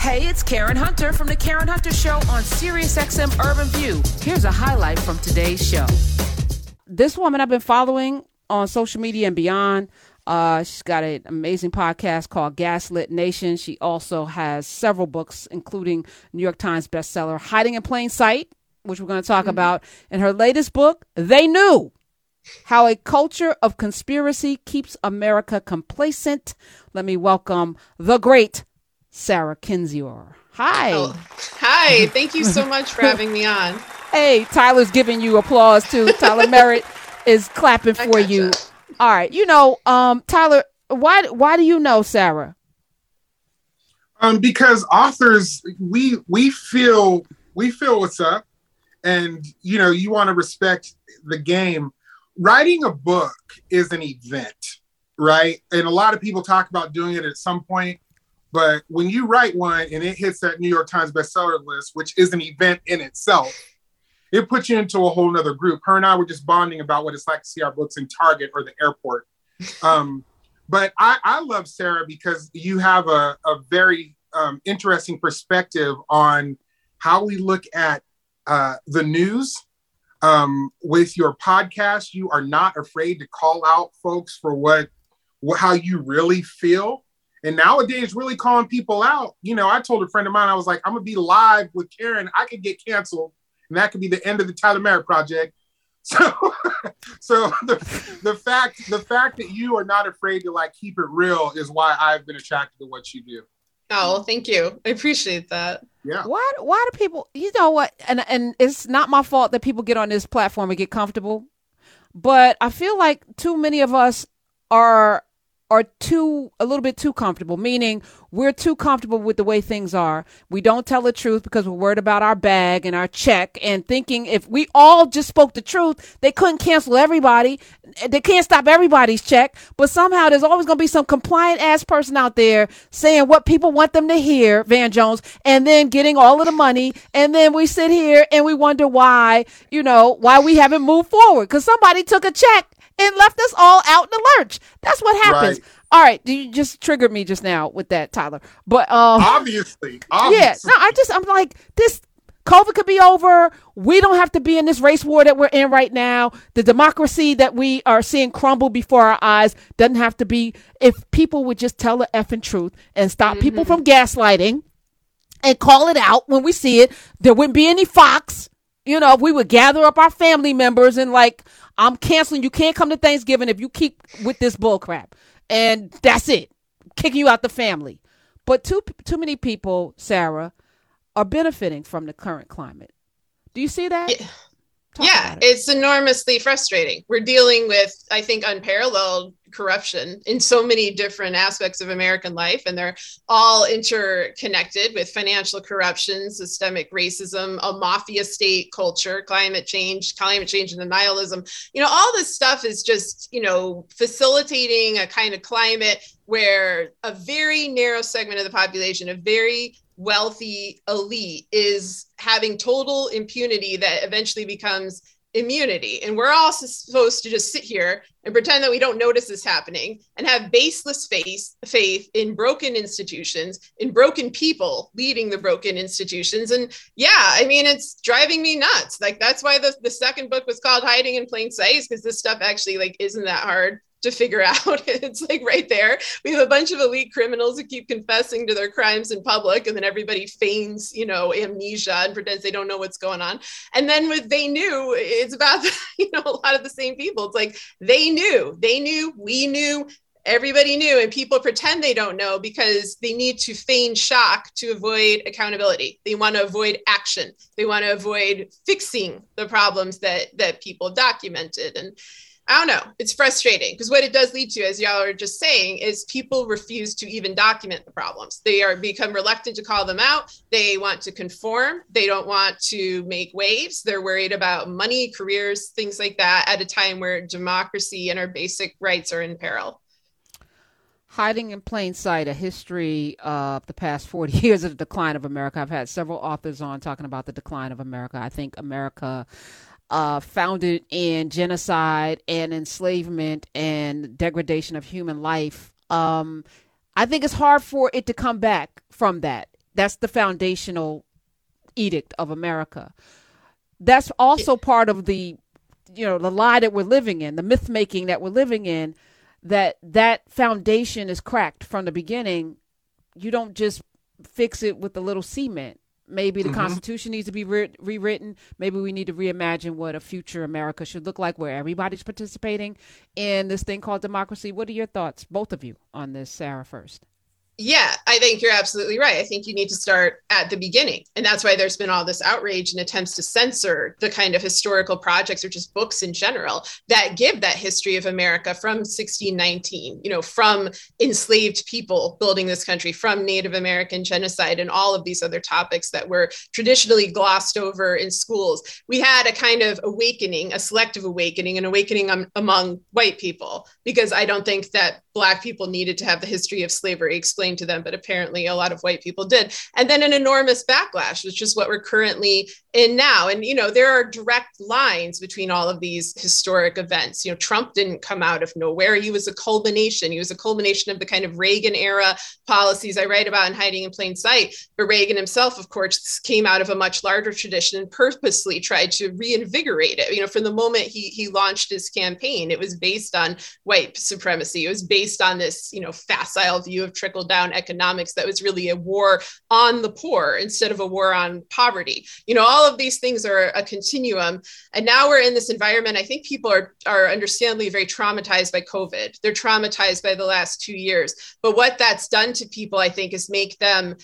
Hey, it's Karen Hunter from The Karen Hunter Show on SiriusXM Urban View. Here's a highlight from today's show. This woman I've been following on social media and beyond. She's got an amazing podcast called Gaslit Nation. She also has several books, including New York Times bestseller Hiding in Plain Sight, which we're going to talk about. And her latest book, They Knew, How a Culture of Conspiracy Keeps America Complacent. Let me welcome the great Sarah Kendzior. Hi. Oh, hi. Thank you so much for having me on. Hey, Tyler's giving you applause too. Tyler Merritt is clapping for you. That. All right. You know, Tyler, why do you know Sarah? Because authors, we feel what's up, and you know, you want to respect the game. Writing a book is an event, right? And a lot of people talk about doing it at some point, but when you write one and it hits that New York Times bestseller list, which is an event in itself, it puts you into a whole nother group. Her and I were just bonding about what it's like to see our books in Target or the airport. But I love Sarah because you have a very interesting perspective on how we look at the news. With your podcast, you are not afraid to call out folks for how you really feel. And nowadays, really calling people out. You know, I told a friend of mine, I was like, I'm going to be live with Karen. I could get canceled, and that could be the end of the Tyler Merritt Project. So the fact that you are not afraid to like keep it real is why I've been attracted to what you do. Oh, thank you. I appreciate that. Yeah. Why do people, you know what, and it's not my fault that people get on this platform and get comfortable, but I feel like too many of us are a little bit too comfortable, meaning we're too comfortable with the way things are. We don't tell the truth because we're worried about our bag and our check, and thinking if we all just spoke the truth, they couldn't cancel everybody. They can't stop everybody's check. But somehow there's always going to be some compliant ass person out there saying what people want them to hear, Van Jones, and then getting all of the money. And then we sit here and we wonder why we haven't moved forward, because somebody took a check and left us all out in the lurch. That's what happens. Right. All right. You just triggered me just now with that, Tyler. But obviously. Yeah. No, I'm like, this COVID could be over. We don't have to be in this race war that we're in right now. The democracy that we are seeing crumble before our eyes doesn't have to be, if people would just tell the effing truth and stop people from gaslighting and call it out when we see it. There wouldn't be any Fox. You know, if we would gather up our family members and like, I'm canceling. You can't come to Thanksgiving if you keep with this bull crap. And that's it. Kicking you out the family. But too many people, Sarah, are benefiting from the current climate. Do you see that? Yeah, it's enormously frustrating. We're dealing with, I think, unparalleled corruption in so many different aspects of American life, and they're all interconnected with financial corruption, systemic racism, a mafia state culture, climate change and denialism. You know, all this stuff is just, you know, facilitating a kind of climate where a very narrow segment of the population, a very wealthy elite, is having total impunity that eventually becomes immunity. And we're all supposed to just sit here and pretend that we don't notice this happening and have baseless faith in broken institutions, in broken people leading the broken institutions. And yeah, I mean, it's driving me nuts. Like, that's why the second book was called Hiding in Plain Sight, because this stuff actually like isn't that hard to figure out. It's like right there. We have a bunch of elite criminals who keep confessing to their crimes in public, and then everybody feigns, you know, amnesia and pretends they don't know what's going on. And then with They Knew, it's about, you know, a lot of the same people. It's like, they knew, we knew, everybody knew, and people pretend they don't know because they need to feign shock to avoid accountability. They want to avoid action. They want to avoid fixing the problems that people documented. And I don't know. It's frustrating because what it does lead to, as y'all are just saying, is people refuse to even document the problems. They become reluctant to call them out. They want to conform. They don't want to make waves. They're worried about money, careers, things like that, at a time where democracy and our basic rights are in peril. Hiding in Plain Sight, a history of the past 40 years of the decline of America. I've had several authors on talking about the decline of America. I think America... founded in genocide and enslavement and degradation of human life. I think it's hard for it to come back from that. That's the foundational edict of America. That's also part of the, you know, the lie that we're living in, the myth making that we're living in, that foundation is cracked from the beginning. You don't just fix it with a little cement. Maybe the Constitution needs to be rewritten. Maybe we need to reimagine what a future America should look like, where everybody's participating in this thing called democracy. What are your thoughts, both of you, on this, Sarah, first? Yeah, I think you're absolutely right. I think you need to start at the beginning. And that's why there's been all this outrage and attempts to censor the kind of historical projects or just books in general that give that history of America from 1619, you know, from enslaved people building this country, from Native American genocide and all of these other topics that were traditionally glossed over in schools. We had a kind of awakening, a selective awakening, an awakening among white people, because I don't think that Black people needed to have the history of slavery explained to them, but apparently a lot of white people did. And then an enormous backlash, which is what we're currently in now. And, you know, there are direct lines between all of these historic events. You know, Trump didn't come out of nowhere. He was a culmination. He was a culmination of the kind of Reagan era policies I write about in Hiding in Plain Sight. But Reagan himself, of course, came out of a much larger tradition and purposely tried to reinvigorate it. You know, from the moment he launched his campaign, it was based on white supremacy. It was based on this, you know, facile view of trickle down economics that was really a war on the poor instead of a war on poverty. You know, all of these things are a continuum. And now we're in this environment. I think people are understandably very traumatized by COVID. They're traumatized by the last 2 years. But what that's done to people, I think, is make them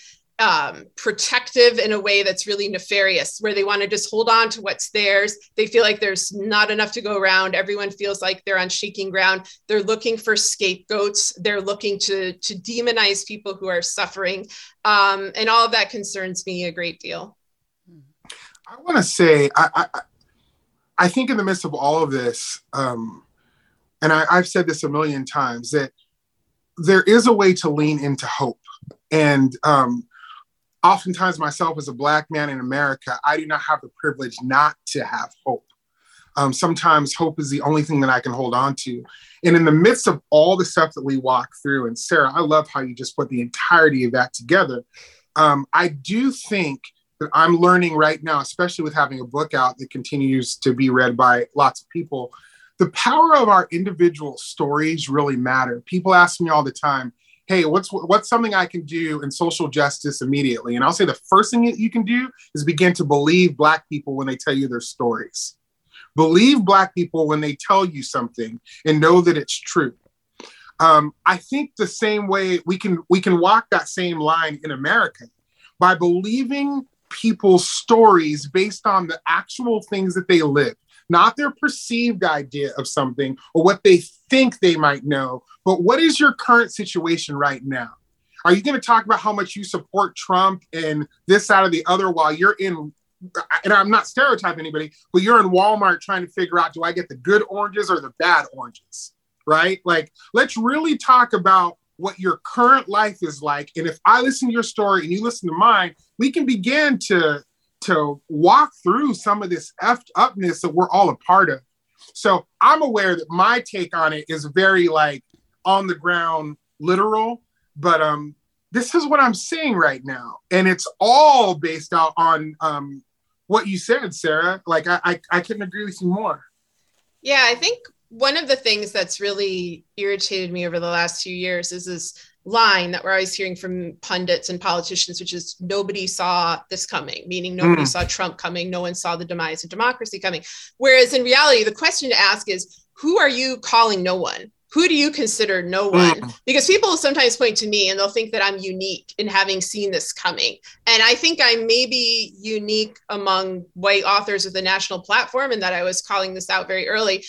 protective in a way that's really nefarious, where they want to just hold on to what's theirs. They feel like there's not enough to go around. Everyone feels like they're on shaking ground. They're looking for scapegoats. They're looking to demonize people who are suffering. And all of that concerns me a great deal. I want to say, I think in the midst of all of this, and I've said this a million times, that there is a way to lean into hope. And, oftentimes myself as a Black man in America, I do not have the privilege not to have hope. Sometimes hope is the only thing that I can hold on to. And in the midst of all the stuff that we walk through, and Sarah, I love how you just put the entirety of that together. I do think that I'm learning right now, especially with having a book out that continues to be read by lots of people, the power of our individual stories really matter. People ask me all the time, hey, what's something I can do in social justice immediately? And I'll say the first thing that you can do is begin to believe Black people when they tell you their stories. Believe Black people when they tell you something and know that it's true. I think the same way we can walk that same line in America by believing people's stories based on the actual things that they live, not their perceived idea of something or what they think they might know, but what is your current situation right now? Are you going to talk about how much you support Trump and this side or the other while you're in, and I'm not stereotyping anybody, but you're in Walmart trying to figure out, do I get the good oranges or the bad oranges, right? Like, let's really talk about what your current life is like. And if I listen to your story and you listen to mine, we can begin to walk through some of this effed upness that we're all a part of. So I'm aware that my take on it is very like on the ground, literal, but this is what I'm seeing right now. And it's all based out on what you said, Sarah. Like I couldn't agree with you more. Yeah, I think one of the things that's really irritated me over the last few years is this line that we're always hearing from pundits and politicians, which is nobody saw this coming, meaning nobody saw Trump coming. No one saw the demise of democracy coming. Whereas in reality, the question to ask is, who are you calling no one? Who do you consider no one? Because people will sometimes point to me and they'll think that I'm unique in having seen this coming. And I think I may be unique among white authors with a national platform in that I was calling this out very early.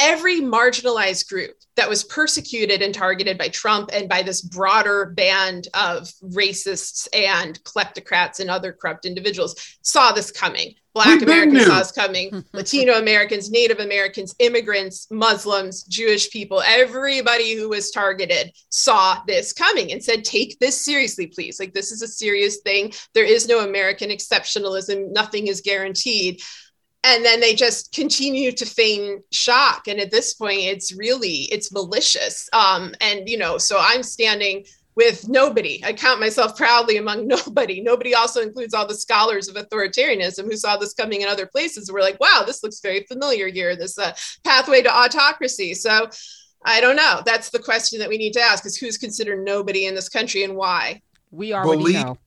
Every marginalized group that was persecuted and targeted by Trump and by this broader band of racists and kleptocrats and other corrupt individuals saw this coming. Black Americans saw this coming, Latino Americans, Native Americans, immigrants, Muslims, Jewish people, everybody who was targeted saw this coming and said, take this seriously, please. Like, this is a serious thing. There is no American exceptionalism. Nothing is guaranteed. And then they just continue to feign shock. And at this point, it's malicious. And, you know, so I'm standing with nobody. I count myself proudly among nobody. Nobody also includes all the scholars of authoritarianism who saw this coming in other places. We're like, wow, this looks very familiar here, this pathway to autocracy. So I don't know. That's the question that we need to ask, is who's considered nobody in this country and why? We already know.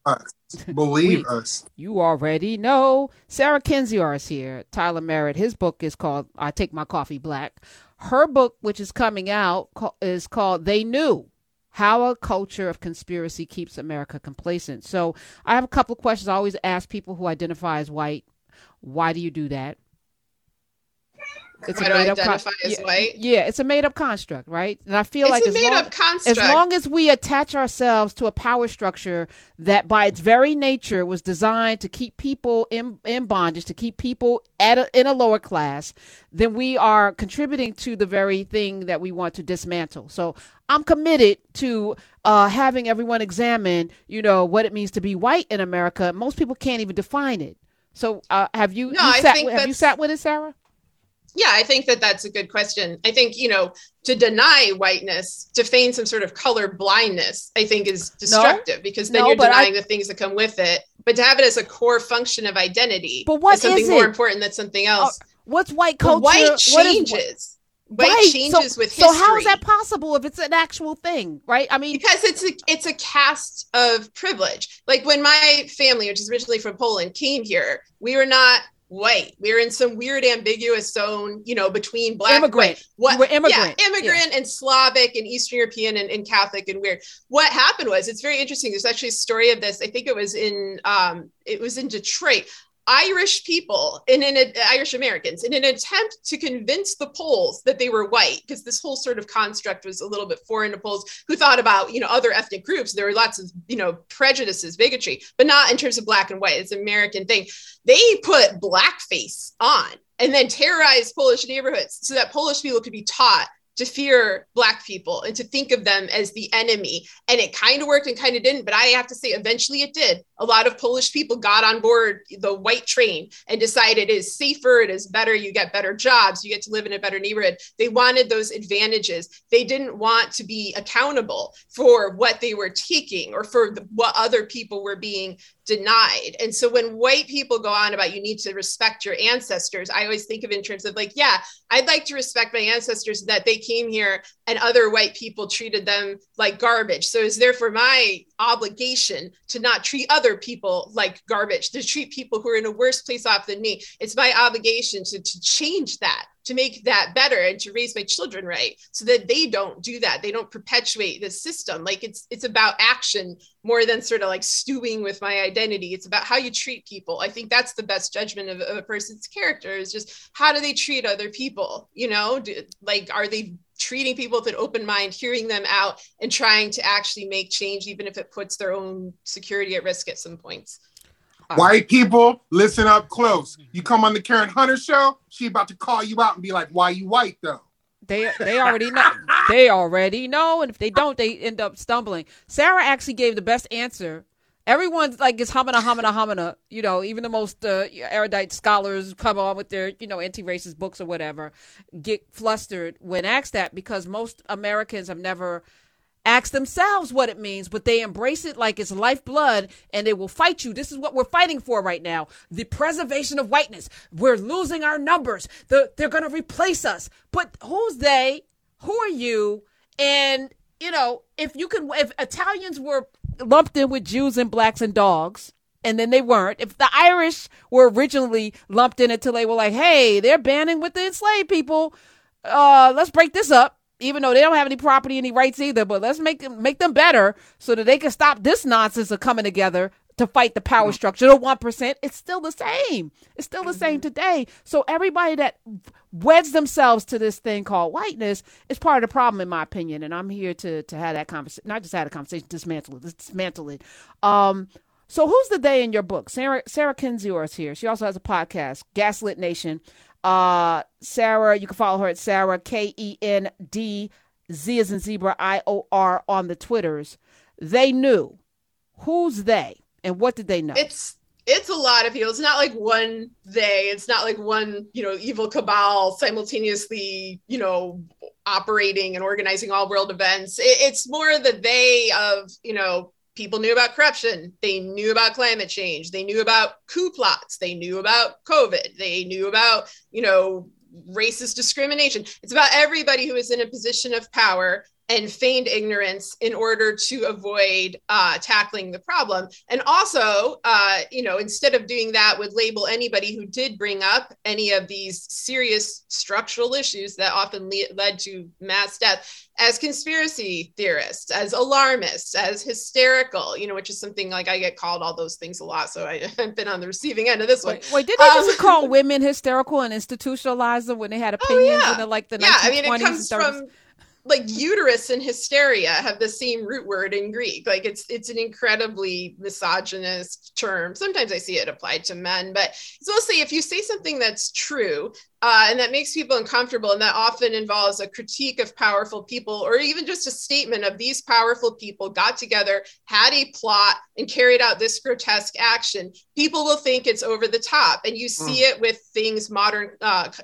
Believe us. You already know. Sarah Kendzior is here. Tyler Merritt, his book is called I Take My Coffee Black. Her book, which is coming out, is called They Knew: How a Culture of Conspiracy Keeps America Complacent. So I have a couple of questions. I always ask people who identify as white, why do you do that? Why do I identify as white? Yeah, it's a made-up construct, right? And I feel as long as we attach ourselves to a power structure that by its very nature was designed to keep people in bondage, to keep people in a lower class, then we are contributing to the very thing that we want to dismantle. So I'm committed to having everyone examine, what it means to be white in America. Most people can't even define it. So have you sat with it, Sarah? Yeah, I think that that's a good question. I think, to deny whiteness, to feign some sort of color blindness, I think is destructive because then you're denying the things that come with it. But to have it as a core function of identity is something more important than something else. What's white culture? White changes. White changes with history. So how is that possible if it's an actual thing, right? I mean, because it's a caste of privilege. Like when my family, which is originally from Poland, came here, we were not white. We were in some weird ambiguous zone, between black immigrant. What we were immigrant. Yeah, immigrant and Slavic and Eastern European and Catholic and weird. What happened was, it's very interesting. There's actually a story of this. I think it was in Detroit. Irish people Irish Americans in an attempt to convince the Poles that they were white, because this whole sort of construct was a little bit foreign to Poles who thought about, other ethnic groups. There were lots of, prejudices, bigotry, but not in terms of black and white. It's an American thing. They put blackface on and then terrorized Polish neighborhoods so that Polish people could be taught to fear black people and to think of them as the enemy. And it kind of worked and kind of didn't, but I have to say, eventually it did. A lot of Polish people got on board the white train and decided it is safer, it is better, you get better jobs, you get to live in a better neighborhood. They wanted those advantages. They didn't want to be accountable for what they were taking or for what other people were being denied. And so when white people go on about you need to respect your ancestors, I always think of it in terms of I'd like to respect my ancestors that they came here and other white people treated them like garbage. So it's therefore my obligation to not treat other people like garbage, to treat people who are in a worse place off than me. It's my obligation to change that, to make that better and to raise my children right so that they don't do that. They don't perpetuate the system. Like it's about action more than sort of like stewing with my identity. It's about how you treat people. I think that's the best judgment of a person's character, is just how do they treat other people? Are they treating people with an open mind, hearing them out and trying to actually make change, even if it puts their own security at risk at some points. White people, listen up close. You come on the Karen Hunter Show, she about to call you out and be like, "Why you white though?" They already know. They already know, and if they don't, they end up stumbling. Sarah actually gave the best answer. Everyone's like, it's homina. Even the most erudite scholars come on with their, anti-racist books or whatever, get flustered when asked that, because most Americans have never ask themselves what it means, but they embrace it like it's lifeblood, and they will fight you. This is what we're fighting for right now. The preservation of whiteness. We're losing our numbers. They're going to replace us. But who's they? Who are you? And, if Italians were lumped in with Jews and blacks and dogs, and then they weren't. If the Irish were originally lumped in until they were like, hey, they're banding with the enslaved people. Let's break this up. Even though they don't have any property, any rights either, but let's make them better so that they can stop this nonsense of coming together to fight the power structure. The 1%, it's still the same. It's still the same today. So everybody that weds themselves to this thing called whiteness is part of the problem, in my opinion. And I'm here to have that conversation. Not just have a conversation, dismantle it. So who's the they in your book? Sarah Kendzior is here. She also has a podcast, Gaslit Nation. Sarah, you can follow her at Sarah, K-E-N-D-Z as in zebra, I-O-R on the Twitters. They knew. Who's they? And what did they know? It's It's a lot of people. It's not like one they. It's not like one, you know, evil cabal simultaneously, you know, operating and organizing all world events. It's more the they of, you know, people knew about corruption. They knew about climate change. They knew about coup plots. They knew about COVID. They knew about, you know, racist discrimination. It's about everybody who is in a position of power and feigned ignorance in order to avoid tackling the problem. And also, you know, instead of doing that, would label anybody who did bring up any of these serious structural issues that often led to mass death as conspiracy theorists, as alarmists, as hysterical, you know, which is something like I get called all those things a lot. So I've been on the receiving end of this one. Wait, didn't they just call women hysterical and institutionalize them when they had opinions in the 1920s? I mean, it comes from... like uterus and hysteria have the same root word in Greek. Like it's an incredibly misogynist term. Sometimes I see it applied to men, but it's mostly if you say something that's true and that makes people uncomfortable, and that often involves a critique of powerful people, or even just a statement of these powerful people got together, had a plot, and carried out this grotesque action, people will think it's over the top. And you see it with things, modern,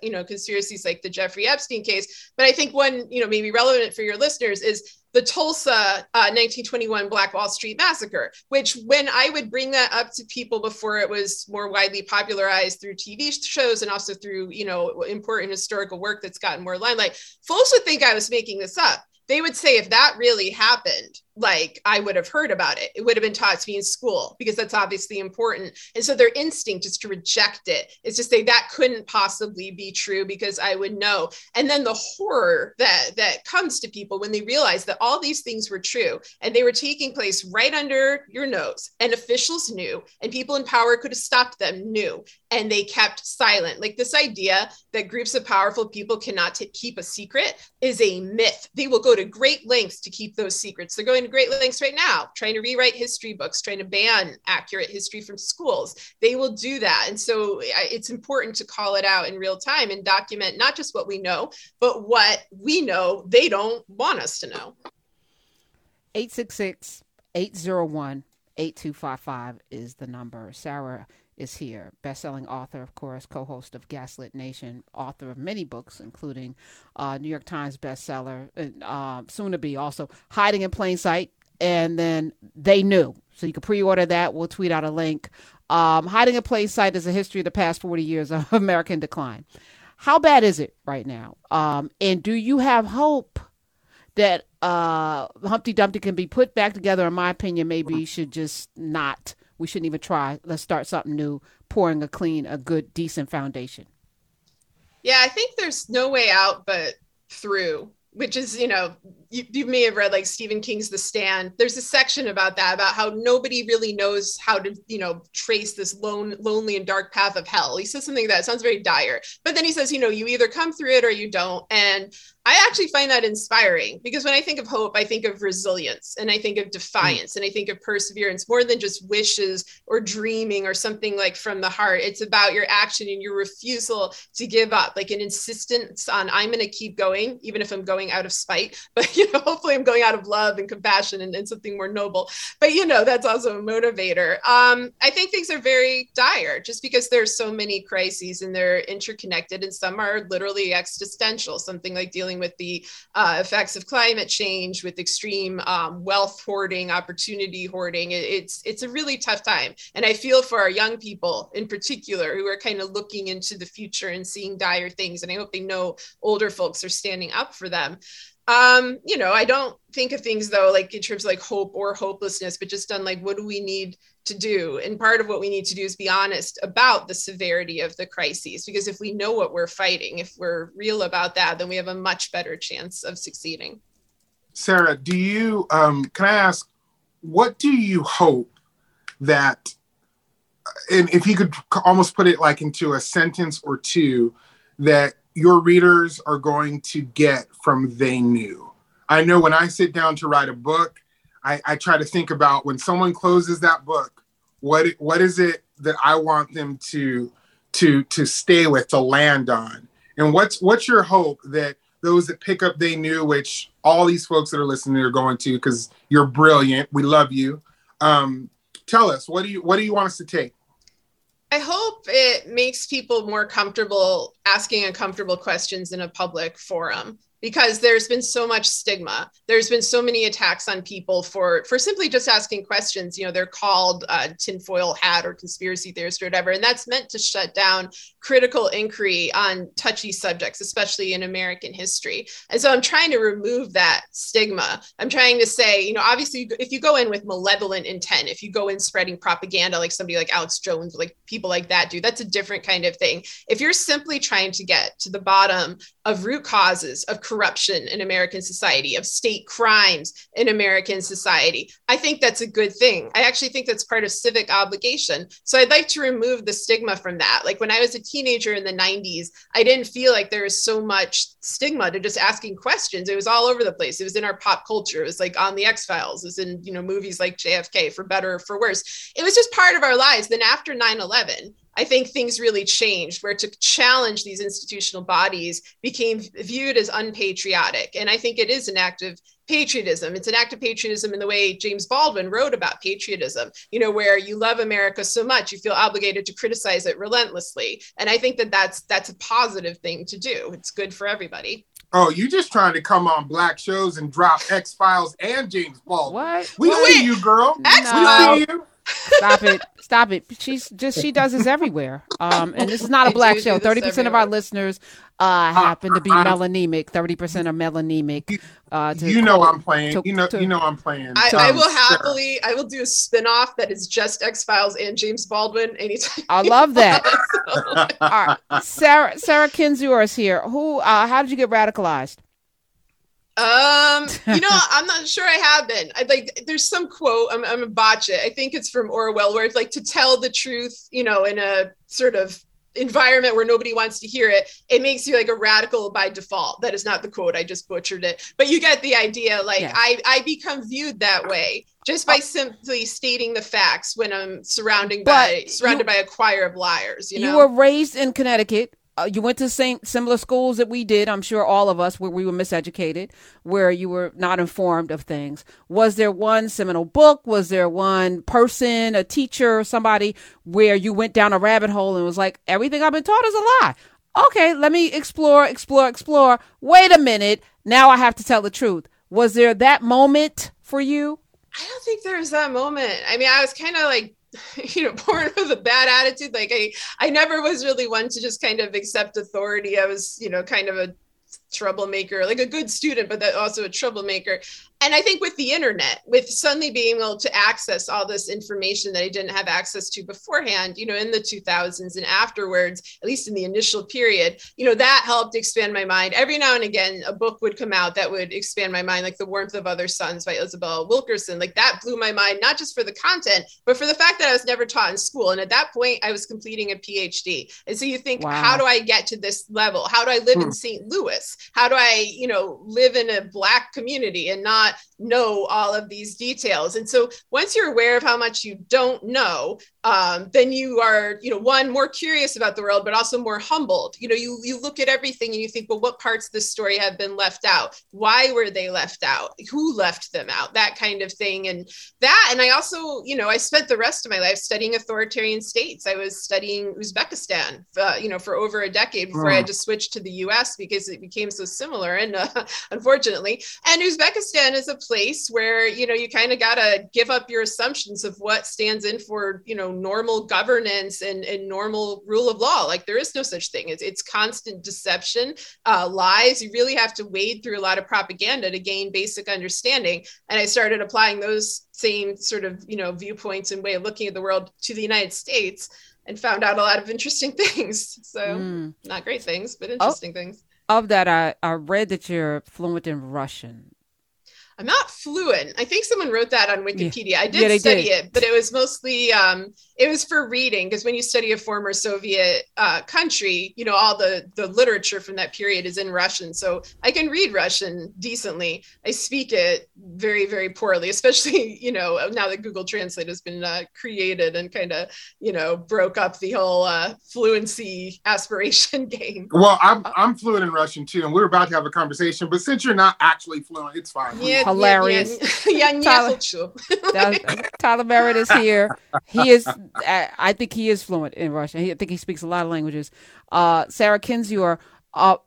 you know, conspiracies like the Jeffrey Epstein case. But I think one, you know, maybe relevant for your listeners is the Tulsa 1921 Black Wall Street Massacre, which when I would bring that up to people before it was more widely popularized through TV shows and also through, you know, important historical work that's gotten more limelight, folks would think I was making this up. They would say, if that really happened, like I would have heard about it. It would have been taught to me in school because that's obviously important. And so their instinct is to reject it. It's to say that couldn't possibly be true because I would know. And then the horror that comes to people when they realize that all these things were true and they were taking place right under your nose, and officials knew, and people in power could have stopped them knew, and they kept silent. Like this idea that groups of powerful people cannot keep a secret is a myth. They will go to great lengths to keep those secrets. They're going to great lengths right now, trying to rewrite history books, trying to ban accurate history from schools. They will do that. And so it's important to call it out in real time and document not just what we know, but what we know they don't want us to know. 866-801-8255 is the number. Sarah is here, best-selling author, of course, co-host of Gaslit Nation, author of many books, including New York Times bestseller, and soon to be also Hiding in Plain Sight, and then They Knew. So you can pre-order that. We'll tweet out a link. Hiding in Plain Sight is a history of the past 40 years of American decline. How bad is it right now? And do you have hope that Humpty Dumpty can be put back together? In my opinion, maybe you should just not. We shouldn't even try. Let's start something new, pouring a good, decent foundation. Yeah, I think there's no way out but through, which is, you know, you may have read like Stephen King's The Stand. There's a section about that, about how nobody really knows how to, you know, trace this lonely and dark path of hell. He says something that sounds very dire, but then he says, you know, you either come through it or you don't. And I actually find that inspiring, because when I think of hope, I think of resilience, and I think of defiance, and I think of perseverance, more than just wishes or dreaming or something like from the heart. It's about your action and your refusal to give up, like an insistence on I'm going to keep going, even if I'm going out of spite, but you know, hopefully I'm going out of love and compassion and something more noble. But you know, that's also a motivator. I think things are very dire just because there's so many crises and they're interconnected, and some are literally existential, something like dealing with the effects of climate change, with extreme wealth hoarding, opportunity hoarding. It's a really tough time. And I feel for our young people in particular, who are kind of looking into the future and seeing dire things. And I hope they know older folks are standing up for them. You know, I don't think of things though, like in terms of like hope or hopelessness, but just on like, what do we need to do? And part of what we need to do is be honest about the severity of the crises, because if we know what we're fighting, if we're real about that, then we have a much better chance of succeeding. Sarah, do you, can I ask, what do you hope that, and if you could almost put it like into a sentence or two, that your readers are going to get from They Knew? I know when I sit down to write a book, I try to think about when someone closes that book, what is it that I want them to stay with, to land on? And what's your hope that those that pick up They Knew, which all these folks that are listening are going to, because you're brilliant, we love you. Tell us, what do you want us to take? I hope it makes people more comfortable asking uncomfortable questions in a public forum, because there's been so much stigma. There's been so many attacks on people for simply just asking questions. You know, they're called tinfoil hat or conspiracy theorist or whatever. And that's meant to shut down critical inquiry on touchy subjects, especially in American history. And so I'm trying to remove that stigma. I'm trying to say, you know, obviously if you go in with malevolent intent, if you go in spreading propaganda, like somebody like Alex Jones, like people like that do, that's a different kind of thing. If you're simply trying to get to the bottom of root causes of corruption in American society, of state crimes in American society, I think that's a good thing. I actually think that's part of civic obligation. So I'd like to remove the stigma from that. Like when I was a teenager in the 90s, I didn't feel like there was so much stigma to just asking questions. It was all over the place. It was in our pop culture. It was like on the X-Files. It was in, you know, movies like JFK, for better or for worse. It was just part of our lives. Then after 9/11, I think things really changed, where to challenge these institutional bodies became viewed as unpatriotic. And I think it is an act of patriotism. It's an act of patriotism in the way James Baldwin wrote about patriotism, you know, where you love America so much, you feel obligated to criticize it relentlessly. And I think that that's a positive thing to do. It's good for everybody. Oh, you just trying to come on Black shows and drop X-Files and James Baldwin. What? We see you, girl. X-Files. We see you. Stop it. Stop it. She does this everywhere. And this is not a Black show. 30% of our listeners happen to be melanemic. 30% are melanemic. I'm playing. I'm playing. I will happily. Sarah. I will do a spinoff that is just X-Files and James Baldwin anytime. I love that. All right, Sarah Kendzior is here. Who? How did you get radicalized? You know, I'm not sure I have been. There's some quote, I'm gonna botch it. I think it's from Orwell, where it's like, to tell the truth, you know, in a sort of environment where nobody wants to hear it, it makes you like a radical by default. That is not the quote. I just butchered it, but you get the idea. Like yeah. I become viewed that way just by simply stating the facts when I'm surrounded by a choir of liars. You know, you were raised in Connecticut. You went to similar schools that we did. I'm sure all of us, where we were miseducated, where you were not informed of things. Was there one seminal book? Was there one person, a teacher, somebody where you went down a rabbit hole and was like, everything I've been taught is a lie? Okay, let me explore. Wait a minute. Now I have to tell the truth. Was there that moment for you? I don't think there was that moment. I mean, I was kind of like, you know, born with a bad attitude. Like I never was really one to just kind of accept authority. I was, you know, kind of a troublemaker, like a good student, but also a troublemaker. And I think with the internet, with suddenly being able to access all this information that I didn't have access to beforehand, you know, in the 2000s and afterwards, at least in the initial period, you know, that helped expand my mind. Every now and again, a book would come out that would expand my mind, like The Warmth of Other Suns by Isabel Wilkerson. Like that blew my mind, not just for the content, but for the fact that I was never taught in school. And at that point, I was completing a PhD. And so you think, How do I get to this level? How do I live in St. Louis? How do I, you know, live in a Black community and not know all of these details? And so once you're aware of how much you don't know, then you are, you know, one, more curious about the world, but also more humbled. You know, you look at everything and you think, well, what parts of the story have been left out? Why were they left out? Who left them out? That kind of thing. And I also, you know, I spent the rest of my life studying authoritarian states. I was studying Uzbekistan, you know, for over a decade before I had to switch to the U.S. because it became so similar. And unfortunately, and Uzbekistan is a place where, you know, you kind of got to give up your assumptions of what stands in for, you know, normal governance and normal rule of law. Like there is no such thing. It's constant deception, lies. You really have to wade through a lot of propaganda to gain basic understanding. And I started applying those same sort of, you know, viewpoints and way of looking at the world to the United States and found out a lot of interesting things. So not great things, but interesting things. Of that, I read that you're fluent in Russian. I'm not fluent. I think someone wrote that on Wikipedia. Yeah. I did study it, but it was mostly, it was for reading, because when you study a former Soviet country, you know, all the literature from that period is in Russian. So I can read Russian decently. I speak it very, very poorly, especially, you know, now that Google Translate has been created and kind of, you know, broke up the whole fluency aspiration game. Well, I'm fluent in Russian too. And we were about to have a conversation, but since you're not actually fluent, it's fine. Yeah. Hilarious. Tyler Merritt is here. He is I think he is fluent in Russian. I think he speaks a lot of languages. Sarah Kendzior,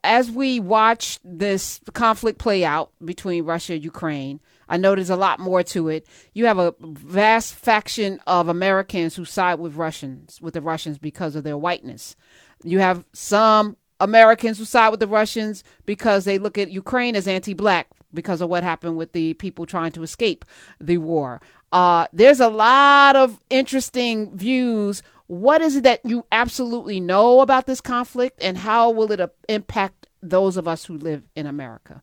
as we watch this conflict play out between Russia and Ukraine, I know there's a lot more to it. You have a vast faction of Americans who side with the Russians because of their whiteness. You have some Americans who side with the Russians because they look at Ukraine as anti-black because of what happened with the people trying to escape the war. There's a lot of interesting views. What is it that you absolutely know about this conflict, and how will it impact those of us who live in America?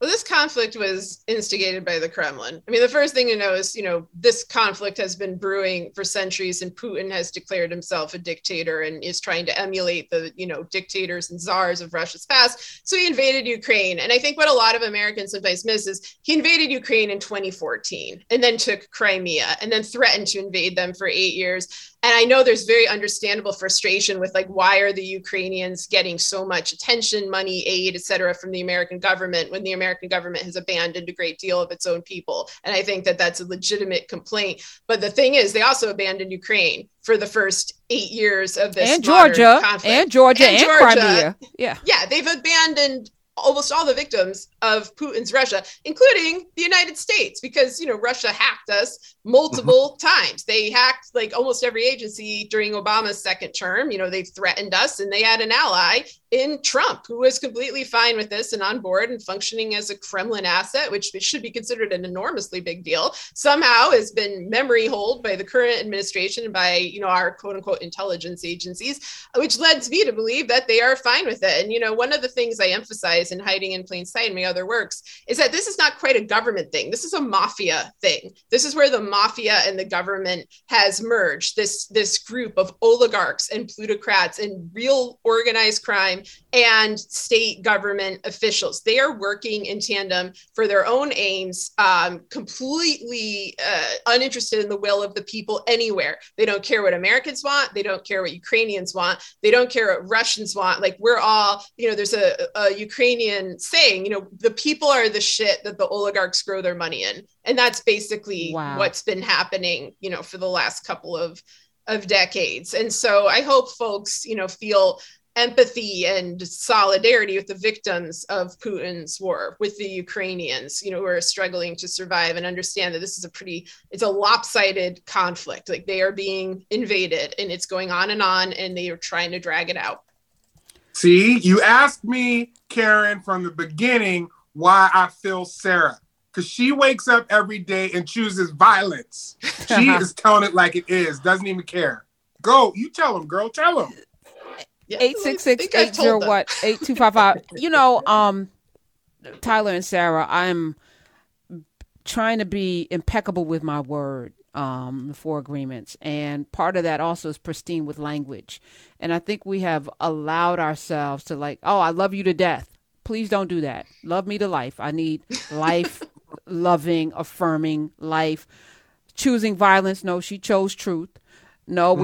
Well, this conflict was instigated by the Kremlin. I mean, the first thing to know is, this conflict has been brewing for centuries, and Putin has declared himself a dictator and is trying to emulate the, dictators and czars of Russia's past. So he invaded Ukraine. And I think what a lot of Americans sometimes miss is he invaded Ukraine in 2014 and then took Crimea and then threatened to invade them for 8 years. And I know there's very understandable frustration with, why are the Ukrainians getting so much attention, money, aid, et cetera, from the American government when the American government has abandoned a great deal of its own people. And I think that that's a legitimate complaint. But the thing is, they also abandoned Ukraine for the first 8 years of this conflict. And Georgia and Crimea. Yeah. Yeah, they've abandoned almost all the victims of Putin's Russia, including the United States, because, Russia hacked us multiple times. They hacked almost every agency during Obama's second term. They threatened us, and they had an ally in Trump, who was completely fine with this and on board and functioning as a Kremlin asset, which should be considered an enormously big deal, somehow has been memory holed by the current administration and by, our quote unquote intelligence agencies, which leads me to believe that they are fine with it. And, one of the things I emphasize in Hiding in Plain Sight and my other works is that this is not quite a government thing. This is a mafia thing. This is where the mafia and the government has merged, this group of oligarchs and plutocrats and real organized crime and state government officials. They are working in tandem for their own aims, completely uninterested in the will of the people anywhere. They don't care what Americans want. They don't care what Ukrainians want. They don't care what Russians want. We're all, there's a Ukrainian saying, the people are the shit that the oligarchs grow their money in. And that's basically what's been happening, for the last couple of decades. And so I hope folks, feel empathy and solidarity with the victims of Putin's war, with the Ukrainians, who are struggling to survive, and understand that this is it's a lopsided conflict. They are being invaded, and it's going on, and they are trying to drag it out. See, you asked me, Karen, from the beginning, why I feel Sarah, because she wakes up every day and chooses violence. She is telling it like it is, doesn't even care. Go, you tell him, girl, tell him. 866-801-8255. Tyler and Sarah, I'm trying to be impeccable with my word for agreements, and part of that also is pristine with language. And I think we have allowed ourselves to I love you to death. Please don't do that. Love me to life. I need life, loving, affirming life. Choosing violence. No, she chose truth. No,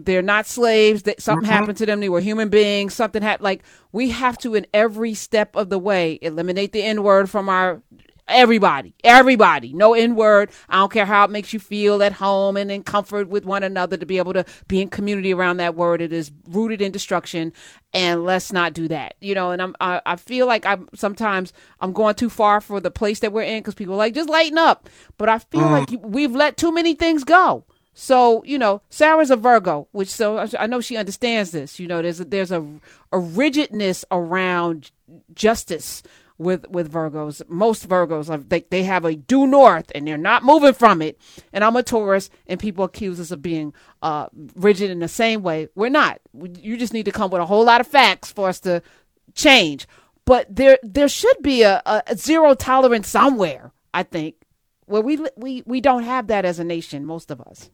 they're not slaves. That something happened to them. They were human beings. Something happened. We have to, in every step of the way, eliminate the N word from our everybody. No N word. I don't care how it makes you feel at home and in comfort with one another to be able to be in community around that word. It is rooted in destruction, and let's not do that. And I feel like I'm sometimes going too far for the place that we're in, because people are just lighten up. But I feel like we've let too many things go. So, Sarah's a Virgo, which so I know she understands this. There's a rigidness around justice with Virgos. Most Virgos, they have a due north, and they're not moving from it. And I'm a Taurus, and people accuse us of being rigid in the same way. We're not. You just need to come with a whole lot of facts for us to change. But there should be a zero tolerance somewhere, I think, where we don't have that as a nation, most of us.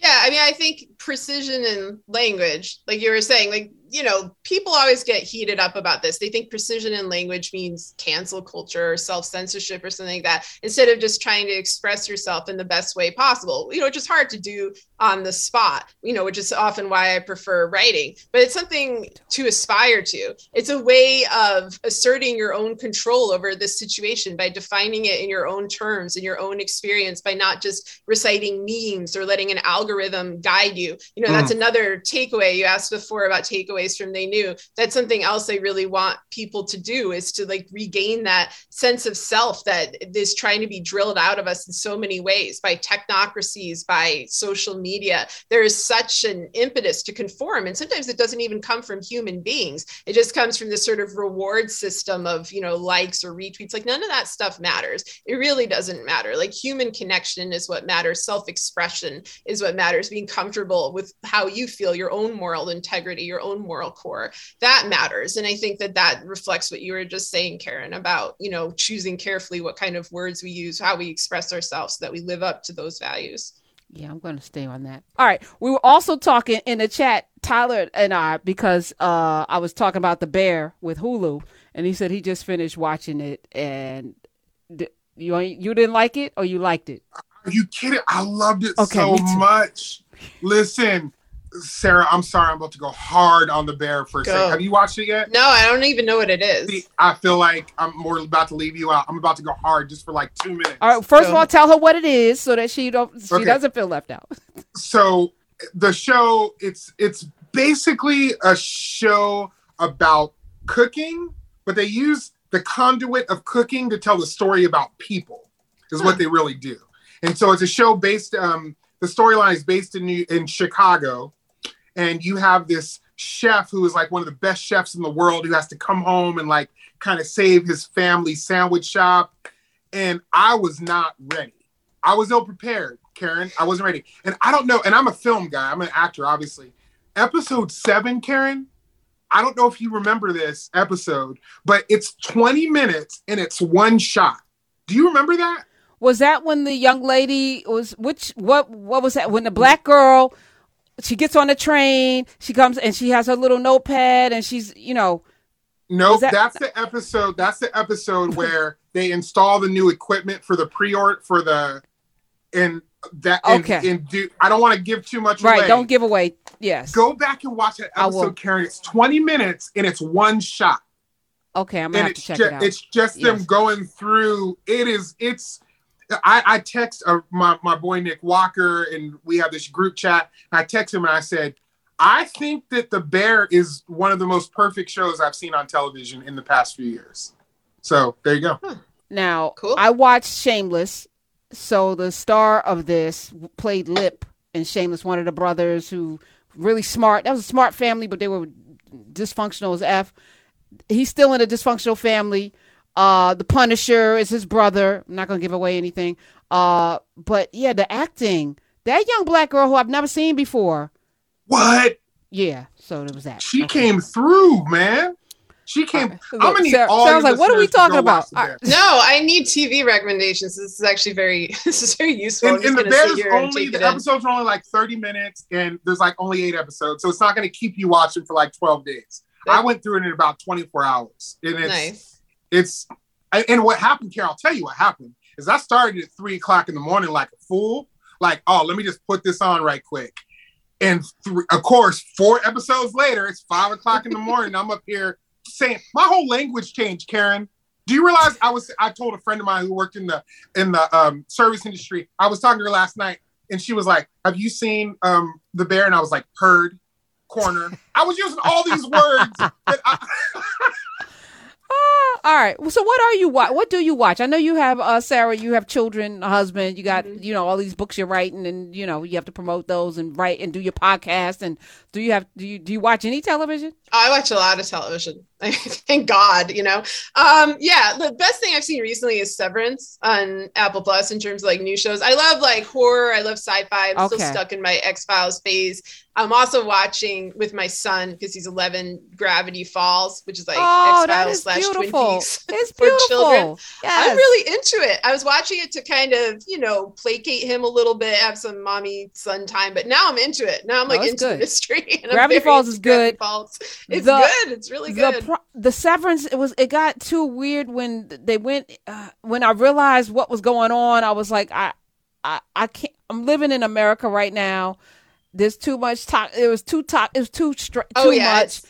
Yeah, I think precision in language, like you were saying, you know, people always get heated up about this. They think precision in language means cancel culture or self-censorship or something like that, instead of just trying to express yourself in the best way possible, you know, which is hard to do on the spot, you know, which is often why I prefer writing, but it's something to aspire to. It's a way of asserting your own control over this situation by defining it in your own terms, in your own experience, by not just reciting memes or letting an algorithm guide you. You know, that's another takeaway. You asked before about takeaways from They Knew. That's something else I really want people to do, is to like regain that sense of self that is trying to be drilled out of us in so many ways, by technocracies, by social media. There is such an impetus to conform. And sometimes it doesn't even come from human beings. It just comes from this sort of reward system of, you know, likes or retweets. Like, none of that stuff matters. It really doesn't matter. Like, human connection is what matters. Self-expression is what matters. Being comfortable with how you feel, your own moral integrity, your own moral core, that matters. And I think that that reflects what you were just saying, Karen, about, you know, choosing carefully what kind of words we use, how we express ourselves, so that we live up to those values. Yeah, I'm going to stay on that. All right. We were also talking in the chat, Tyler and I, because I was talking about The Bear with Hulu, and he said he just finished watching it, and you didn't like it, or you liked it? Are you kidding? I loved it so much. Listen, Sarah, I'm sorry. I'm about to go hard on The Bear for a second. Have you watched it yet? No, I don't even know what it is. See, I feel like I'm more about to leave you out. I'm about to go hard just for like 2 minutes. All right. First of all, tell her what it is so that she doesn't feel left out. So the show, it's basically a show about cooking, but they use the conduit of cooking to tell the story about people is what they really do. And so it's a show based, the storyline is based in Chicago, and you have this chef who is like one of the best chefs in the world, who has to come home and like kind of save his family sandwich shop. And I was not ready. I was ill prepared, Karen. I wasn't ready. And I don't know. And I'm a film guy. I'm an actor, obviously. Episode 7, Karen, I don't know if you remember this episode, but it's 20 minutes and it's one shot. Do you remember that? Was that when the young lady was, what was that? When the black girl, she gets on the train, she comes and she has her little notepad and she's, you know. No, that's the episode. That's the episode where they install the new equipment for the pre-order for the, and that, I don't want to give too much away. Right, don't give away. Yes. Go back and watch that episode, Karen. It's 20 minutes and it's one shot. Okay, I'm going to have to check it out. It's just them going through. I text my boy Nick Walker, and we have this group chat. I text him and I said, I think that The Bear is one of the most perfect shows I've seen on television in the past few years. So there you go. Huh. Now, cool. I watched Shameless. So the star of this played Lip in Shameless, one of the brothers who really smart. That was a smart family, but they were dysfunctional as F. He's still in a dysfunctional family. The Punisher is his brother. I'm not going to give away anything. But yeah, the acting. That young black girl who I've never seen before. What? Yeah, so there was that. She came through, man. She came. I'm going to need all the listeners. Sounds like, what are we talking about? No, I need TV recommendations. This is actually very useful. And The Bear's only, the episodes are only like 30 minutes, and there's like only 8 episodes. So it's not going to keep you watching for like 12 days. Good. I went through it in about 24 hours. And it's nice. And what happened, Carol, I'll tell you what happened, is I started at 3:00 in the morning like a fool. Like, oh, let me just put this on right quick. And of course, 4 episodes later, it's 5:00 in the morning. I'm up here saying, my whole language changed, Karen. Do you realize I told a friend of mine who worked in the service industry, I was talking to her last night, and she was like, have you seen The Bear? And I was like, purred, corner. I was using all these words that all right. Well, so what do you watch? I know you have, Sarah, you have children, a husband, you got, you know, all these books you're writing, and, you know, you have to promote those and write and do your podcast. And do you watch any television? I watch a lot of television. Thank God, you know. Yeah, the best thing I've seen recently is Severance on Apple Plus in terms of like new shows. I love like horror. I love sci-fi. I'm still stuck in my X-Files phase. I'm also watching with my son because he's 11, Gravity Falls, which is like X-Files / Twin Peaks for children. Yes. I'm really into it. I was watching it to kind of, you know, placate him a little bit, have some mommy son time, but now I'm into it. Now I'm like into good. Mystery. And Gravity Falls is good. It's good. It's really good. The Severance, it got too weird when they went, when I realized what was going on. I was like, I can't, I'm living in America right now. There's too much talk. It was too top. It was too much.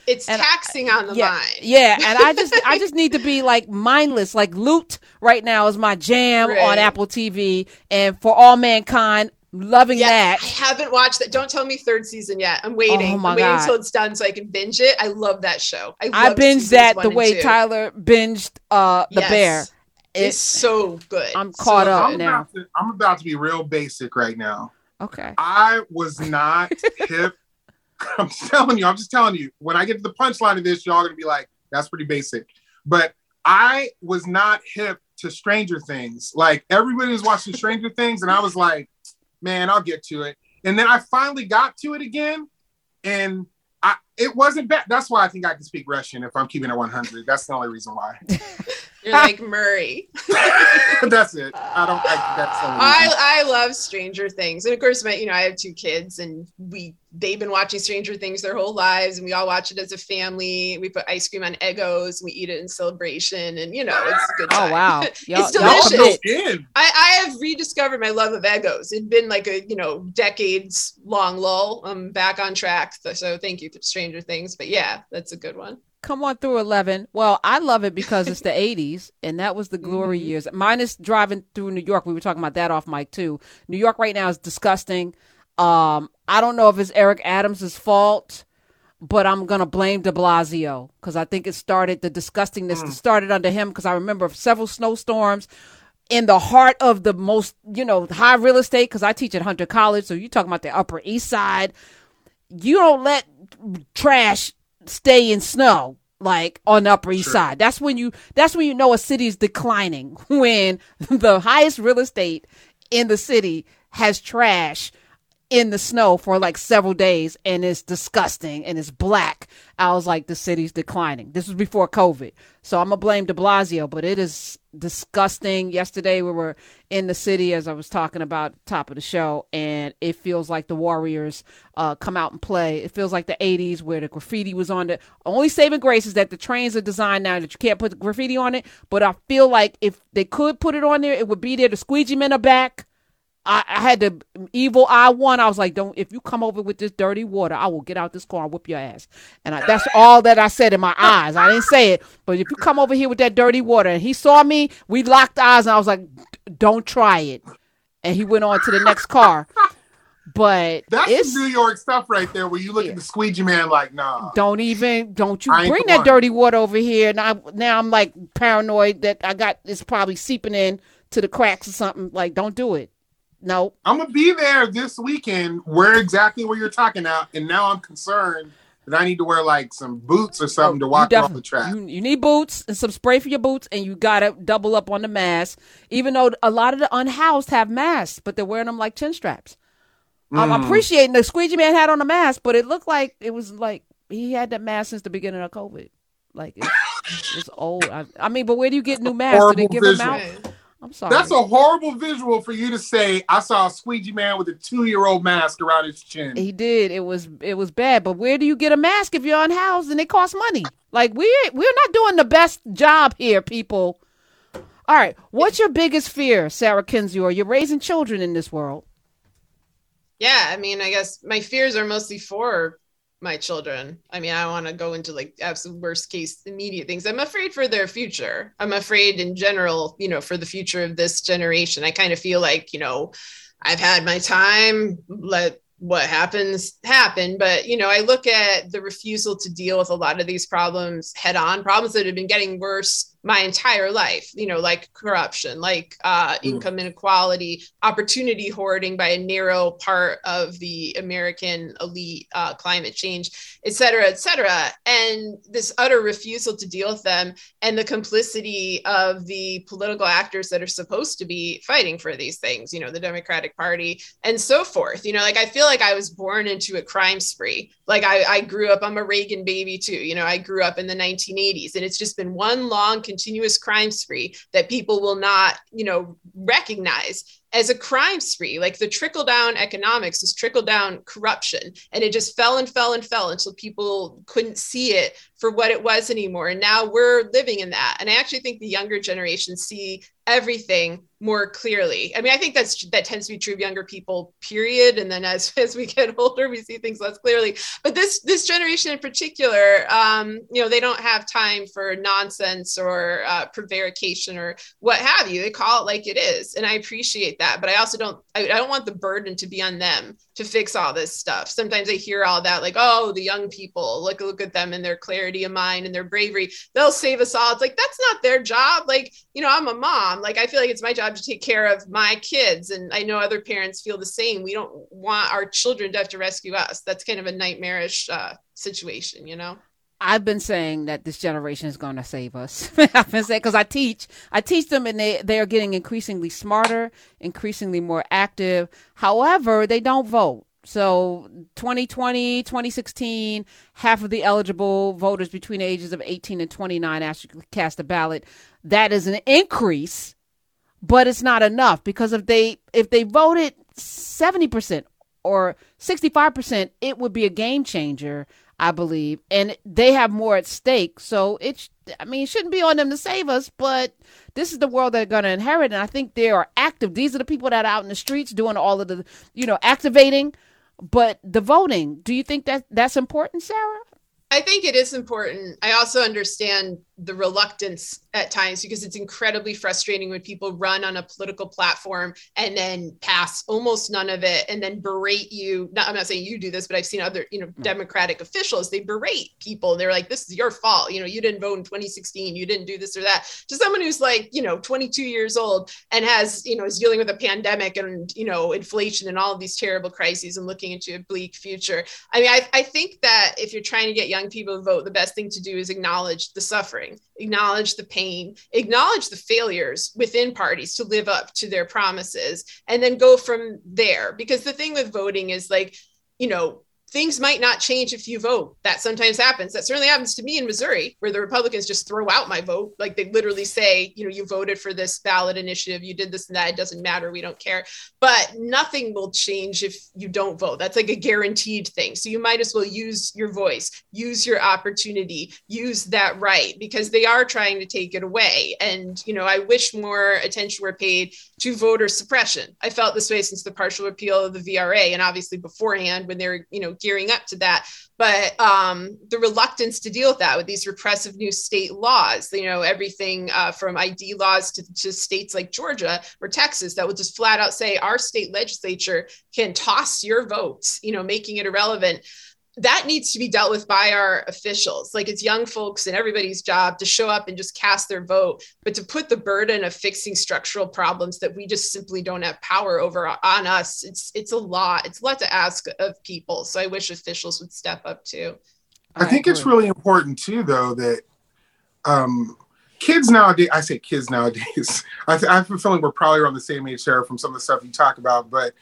It's taxing on the mind. Yeah. And I just need to be like mindless. Like Loot right now is my jam on Apple TV, and For All Mankind. Loving that. I haven't watched that. Don't tell me third season yet. I'm waiting. Oh my God. I'm waiting until it's done so I can binge it. I love that show. I binged that the way Tyler binged The Bear. It's so good. I'm caught up now. I'm about to be real basic right now. Okay. I was not hip. I'm just telling you, when I get to the punchline of this, y'all are going to be like, that's pretty basic. But I was not hip to Stranger Things. Like, everybody was watching Stranger Things, and I was like, man, I'll get to it. And then I finally got to it again, and it wasn't bad. That's why I think I can speak Russian if I'm keeping it 100. That's the only reason why. You're like Murray. That's it. I love Stranger Things. And of course, I have two kids, and they've been watching Stranger Things their whole lives, and we all watch it as a family. We put ice cream on Eggos, and we eat it in celebration, and it's a good time. Oh wow. It's delicious. I have rediscovered my love of Eggos. It'd been like a, decades long lull. I'm back on track. So thank you for Stranger Things. But yeah, that's a good one. Come on through 11. Well, I love it because it's the 80s, and that was the glory years. Minus driving through New York. We were talking about that off mic too. New York right now is disgusting. I don't know if it's Eric Adams' fault, but I'm going to blame de Blasio because I think it started, the disgustingness started under him, because I remember several snowstorms in the heart of the most, high real estate, because I teach at Hunter College. So you're talking about the Upper East Side. You don't let trash stay in snow like on the Upper East Side. That's when you know a city's declining, when the highest real estate in the city has trash in the snow for like several days, and it's disgusting and it's black. I was like, the city's declining. This was before COVID, so I'm gonna blame de Blasio, but it is disgusting. Yesterday we were in the city, as I was talking about top of the show, and it feels like the Warriors come out and play. It feels like the 80s where the graffiti was on the only saving grace is that the trains are designed now that you can't put the graffiti on it, but I feel like if they could put it on there, it would be there. The squeegee men are back. I had the evil eye one. I was like, don't, if you come over with this dirty water, I will get out this car and whip your ass. And that's all that I said in my eyes. I didn't say it, but if you come over here with that dirty water, and he saw me, we locked eyes, and I was like, don't try it. And he went on to the next car. But that's some New York stuff right there, where you look at the squeegee man like, nah. Don't you bring that dirty water over here. And now I'm like paranoid that it's probably seeping in to the cracks or something. Like, don't do it. No, I'm gonna be there this weekend. Wear exactly what you're talking about, and now I'm concerned that I need to wear like some boots or something to walk off the track. You need boots and some spray for your boots, and you gotta double up on the mask. Even though a lot of the unhoused have masks, but they're wearing them like chin straps. I'm appreciating the squeegee man had on a mask, but it looked like it was like he had that mask since the beginning of COVID. Like it's old. But where do you get new masks? Do they give them out? I'm sorry. That's a horrible visual for you to say. I saw a squeegee man with a 2-year-old mask around his chin. He did. It was bad. But where do you get a mask if you're unhoused and it costs money? Like we're not doing the best job here, people. All right. What's your biggest fear, Sarah Kendzior? You're raising children in this world. Yeah, I guess my fears are mostly for my children. I want to go into like absolute worst case immediate things. I'm afraid for their future. I'm afraid in general, for the future of this generation. I kind of feel like, I've had my time, let what happens happen. But, I look at the refusal to deal with a lot of these problems head on, problems that have been getting worse my entire life, you know, like corruption, like income inequality, opportunity hoarding by a narrow part of the American elite, climate change, et cetera, et cetera. And this utter refusal to deal with them and the complicity of the political actors that are supposed to be fighting for these things, you know, the Democratic Party and so forth. You know, like, I feel like I was born into a crime spree. Like I grew up, I'm a Reagan baby too. You know, I grew up in the 1980s and it's just been one long continuous crime spree that people will not, you know, recognize as a crime spree. Like the trickle down economics is trickle down corruption. And it just fell and fell and fell until people couldn't see it for what it was anymore. And now we're living in that. And I actually think the younger generation see everything more clearly. I mean, I think that tends to be true of younger people, period. And then as we get older, we see things less clearly. But this generation in particular, you know, they don't have time for nonsense or prevarication or what have you. They call it like it is. And I appreciate that. But I also don't want the burden to be on them to fix all this stuff. Sometimes I hear all that, like, oh, the young people, look at them and their clarity of mind and their bravery. They'll save us all. It's like, that's not their job. Like, you know, I'm a mom. Like, I feel like it's my job to take care of my kids. And I know other parents feel the same. We don't want our children to have to rescue us. That's kind of a nightmarish situation, you know? I've been saying that this generation is going to save us. I've been saying, because I teach them and they are getting increasingly smarter, increasingly more active. However, they don't vote. So 2020, 2016, half of the eligible voters between the ages of 18 and 29 actually cast a ballot. That is an increase, but it's not enough, because if they voted 70% or 65%, it would be a game changer, I believe. And they have more at stake. So it shouldn't be on them to save us, but this is the world they're going to inherit. And I think they are active. These are the people that are out in the streets doing all of the, you know, activating, but the voting. Do you think that that's important, Sarah? I think it is important. I also understand the reluctance at times, because it's incredibly frustrating when people run on a political platform and then pass almost none of it and then berate you. I'm not saying you do this, but I've seen other, you know, Democratic officials, they berate people. They're like, this is your fault. You know, you didn't vote in 2016. You didn't do this or that. To someone who's like, you know, 22 years old and has, you know, is dealing with a pandemic and, you know, inflation and all of these terrible crises and looking into a bleak future. I mean, I think that if you're trying to get young people to vote, the best thing to do is acknowledge the suffering. Acknowledge the pain, acknowledge the failures within parties to live up to their promises, and then go from there. Because the thing with voting is, like, you know, things might not change if you vote. That sometimes happens. That certainly happens to me in Missouri, where the Republicans just throw out my vote. Like, they literally say, you know, you voted for this ballot initiative, you did this and that, it doesn't matter, we don't care. But nothing will change if you don't vote. That's like a guaranteed thing. So you might as well use your voice, use your opportunity, use that right, because they are trying to take it away. And, you know, I wish more attention were paid to voter suppression. I felt this way since the partial repeal of the VRA, and obviously beforehand when they were, you know, gearing up to that. But the reluctance to deal with that with these repressive new state laws, you know, everything from ID laws to states like Georgia or Texas that will just flat out say our state legislature can toss your votes, you know, making it irrelevant. That needs to be dealt with by our officials. Like, it's young folks and everybody's job to show up and just cast their vote, but to put the burden of fixing structural problems that we just simply don't have power over on us. It's a lot. It's a lot to ask of people. So I wish officials would step up too. I think it's really important too, though, that kids nowadays, I say kids nowadays, I have a feeling we're probably around the same age, Sarah, from some of the stuff you talk about, but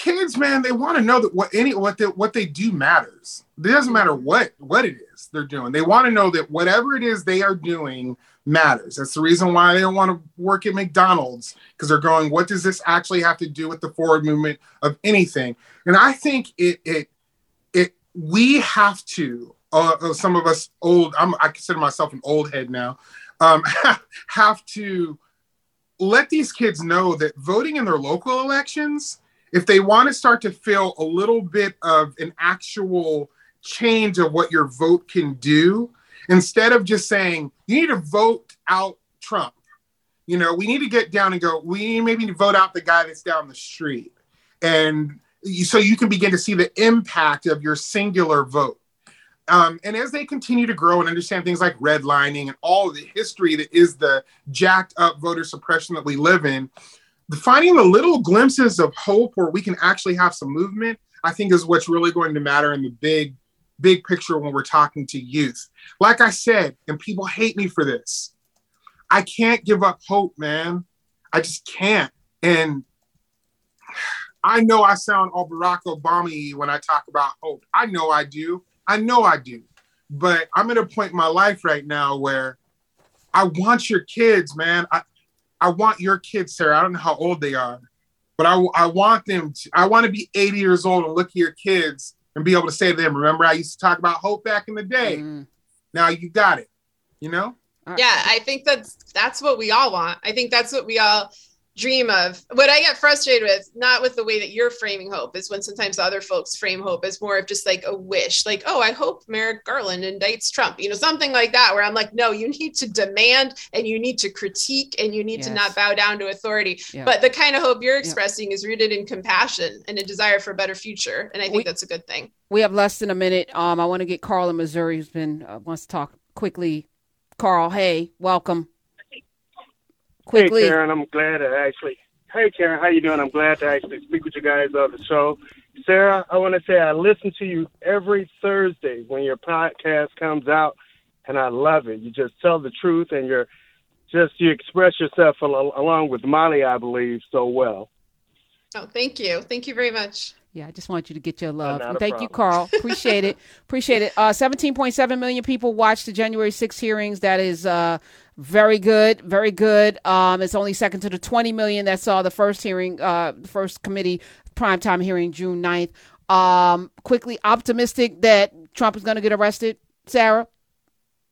kids, man, they want to know that what they do matters. It doesn't matter what it is they're doing. They want to know that whatever it is they are doing matters. That's the reason why they don't want to work at McDonald's, because they're going, what does this actually have to do with the forward movement of anything? And I think we have to, some of us old, I consider myself an old head now, have to let these kids know that voting in their local elections, if they want to start to feel a little bit of an actual change of what your vote can do, instead of just saying, you need to vote out Trump. You know, we need to get down and go, we maybe need to vote out the guy that's down the street. And so you can begin to see the impact of your singular vote. And as they continue to grow and understand things like redlining and all of the history that is the jacked up voter suppression that we live in, finding the little glimpses of hope where we can actually have some movement, I think is what's really going to matter in the big picture when we're talking to youth. Like I said, and people hate me for this, I can't give up hope, man. I just can't. And I know I sound all Barack Obama-y when I talk about hope. I know I do. But I'm at a point in my life right now where I want your kids, man. I want your kids, Sarah. I don't know how old they are, but I want them to, I want to be 80 years old and look at your kids and be able to say to them, remember I used to talk about hope back in the day. Mm. Now you got it, you know? Yeah, I think that's what we all want. I think that's what we all dream of. What I get frustrated with, not with the way that you're framing hope, is when sometimes other folks frame hope as more of just like a wish, like, oh, I hope Merrick Garland indicts Trump, you know, something like that, where I'm like, no, you need to demand and you need to critique and you need to not bow down to authority. Yeah. But the kind of hope you're expressing is rooted in compassion and a desire for a better future. And I think that's a good thing. We have less than a minute. I want to get Carl in Missouri, who's been wants to talk quickly. Carl, hey, welcome. Quickly. Hey, Karen, Hey, Karen, how you doing? I'm glad to actually speak with you guys on the show. Sarah, I want to say I listen to you every Thursday when your podcast comes out, and I love it. You just tell the truth, and you express yourself along with Molly, I believe, so well. Oh, thank you. Thank you very much. Yeah, I just want you to get your love. And thank you, Carl. Appreciate it. 17.7 million people watched the January 6th hearings. That is very good. Very good. It's only second to the 20 million that saw the first hearing, first committee primetime hearing June 9th. Quickly, optimistic that Trump is going to get arrested, Sarah?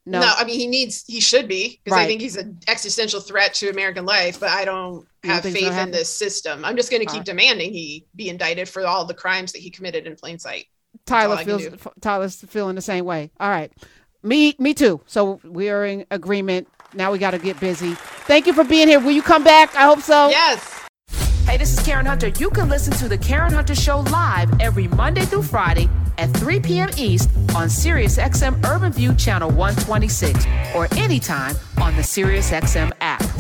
No, I mean, he should be, because I think he's an existential threat to American life, but I don't have faith in this system. I'm just going to keep demanding he be indicted for all the crimes that he committed in plain sight. Tyler's feeling the same way. All right. Me too. So we are in agreement. Now we got to get busy. Thank you for being here. Will you come back? I hope so. Yes. Hey, this is Karen Hunter. You can listen to The Karen Hunter Show live every Monday through Friday at 3 p.m. East on SiriusXM Urban View Channel 126 or anytime on the SiriusXM app.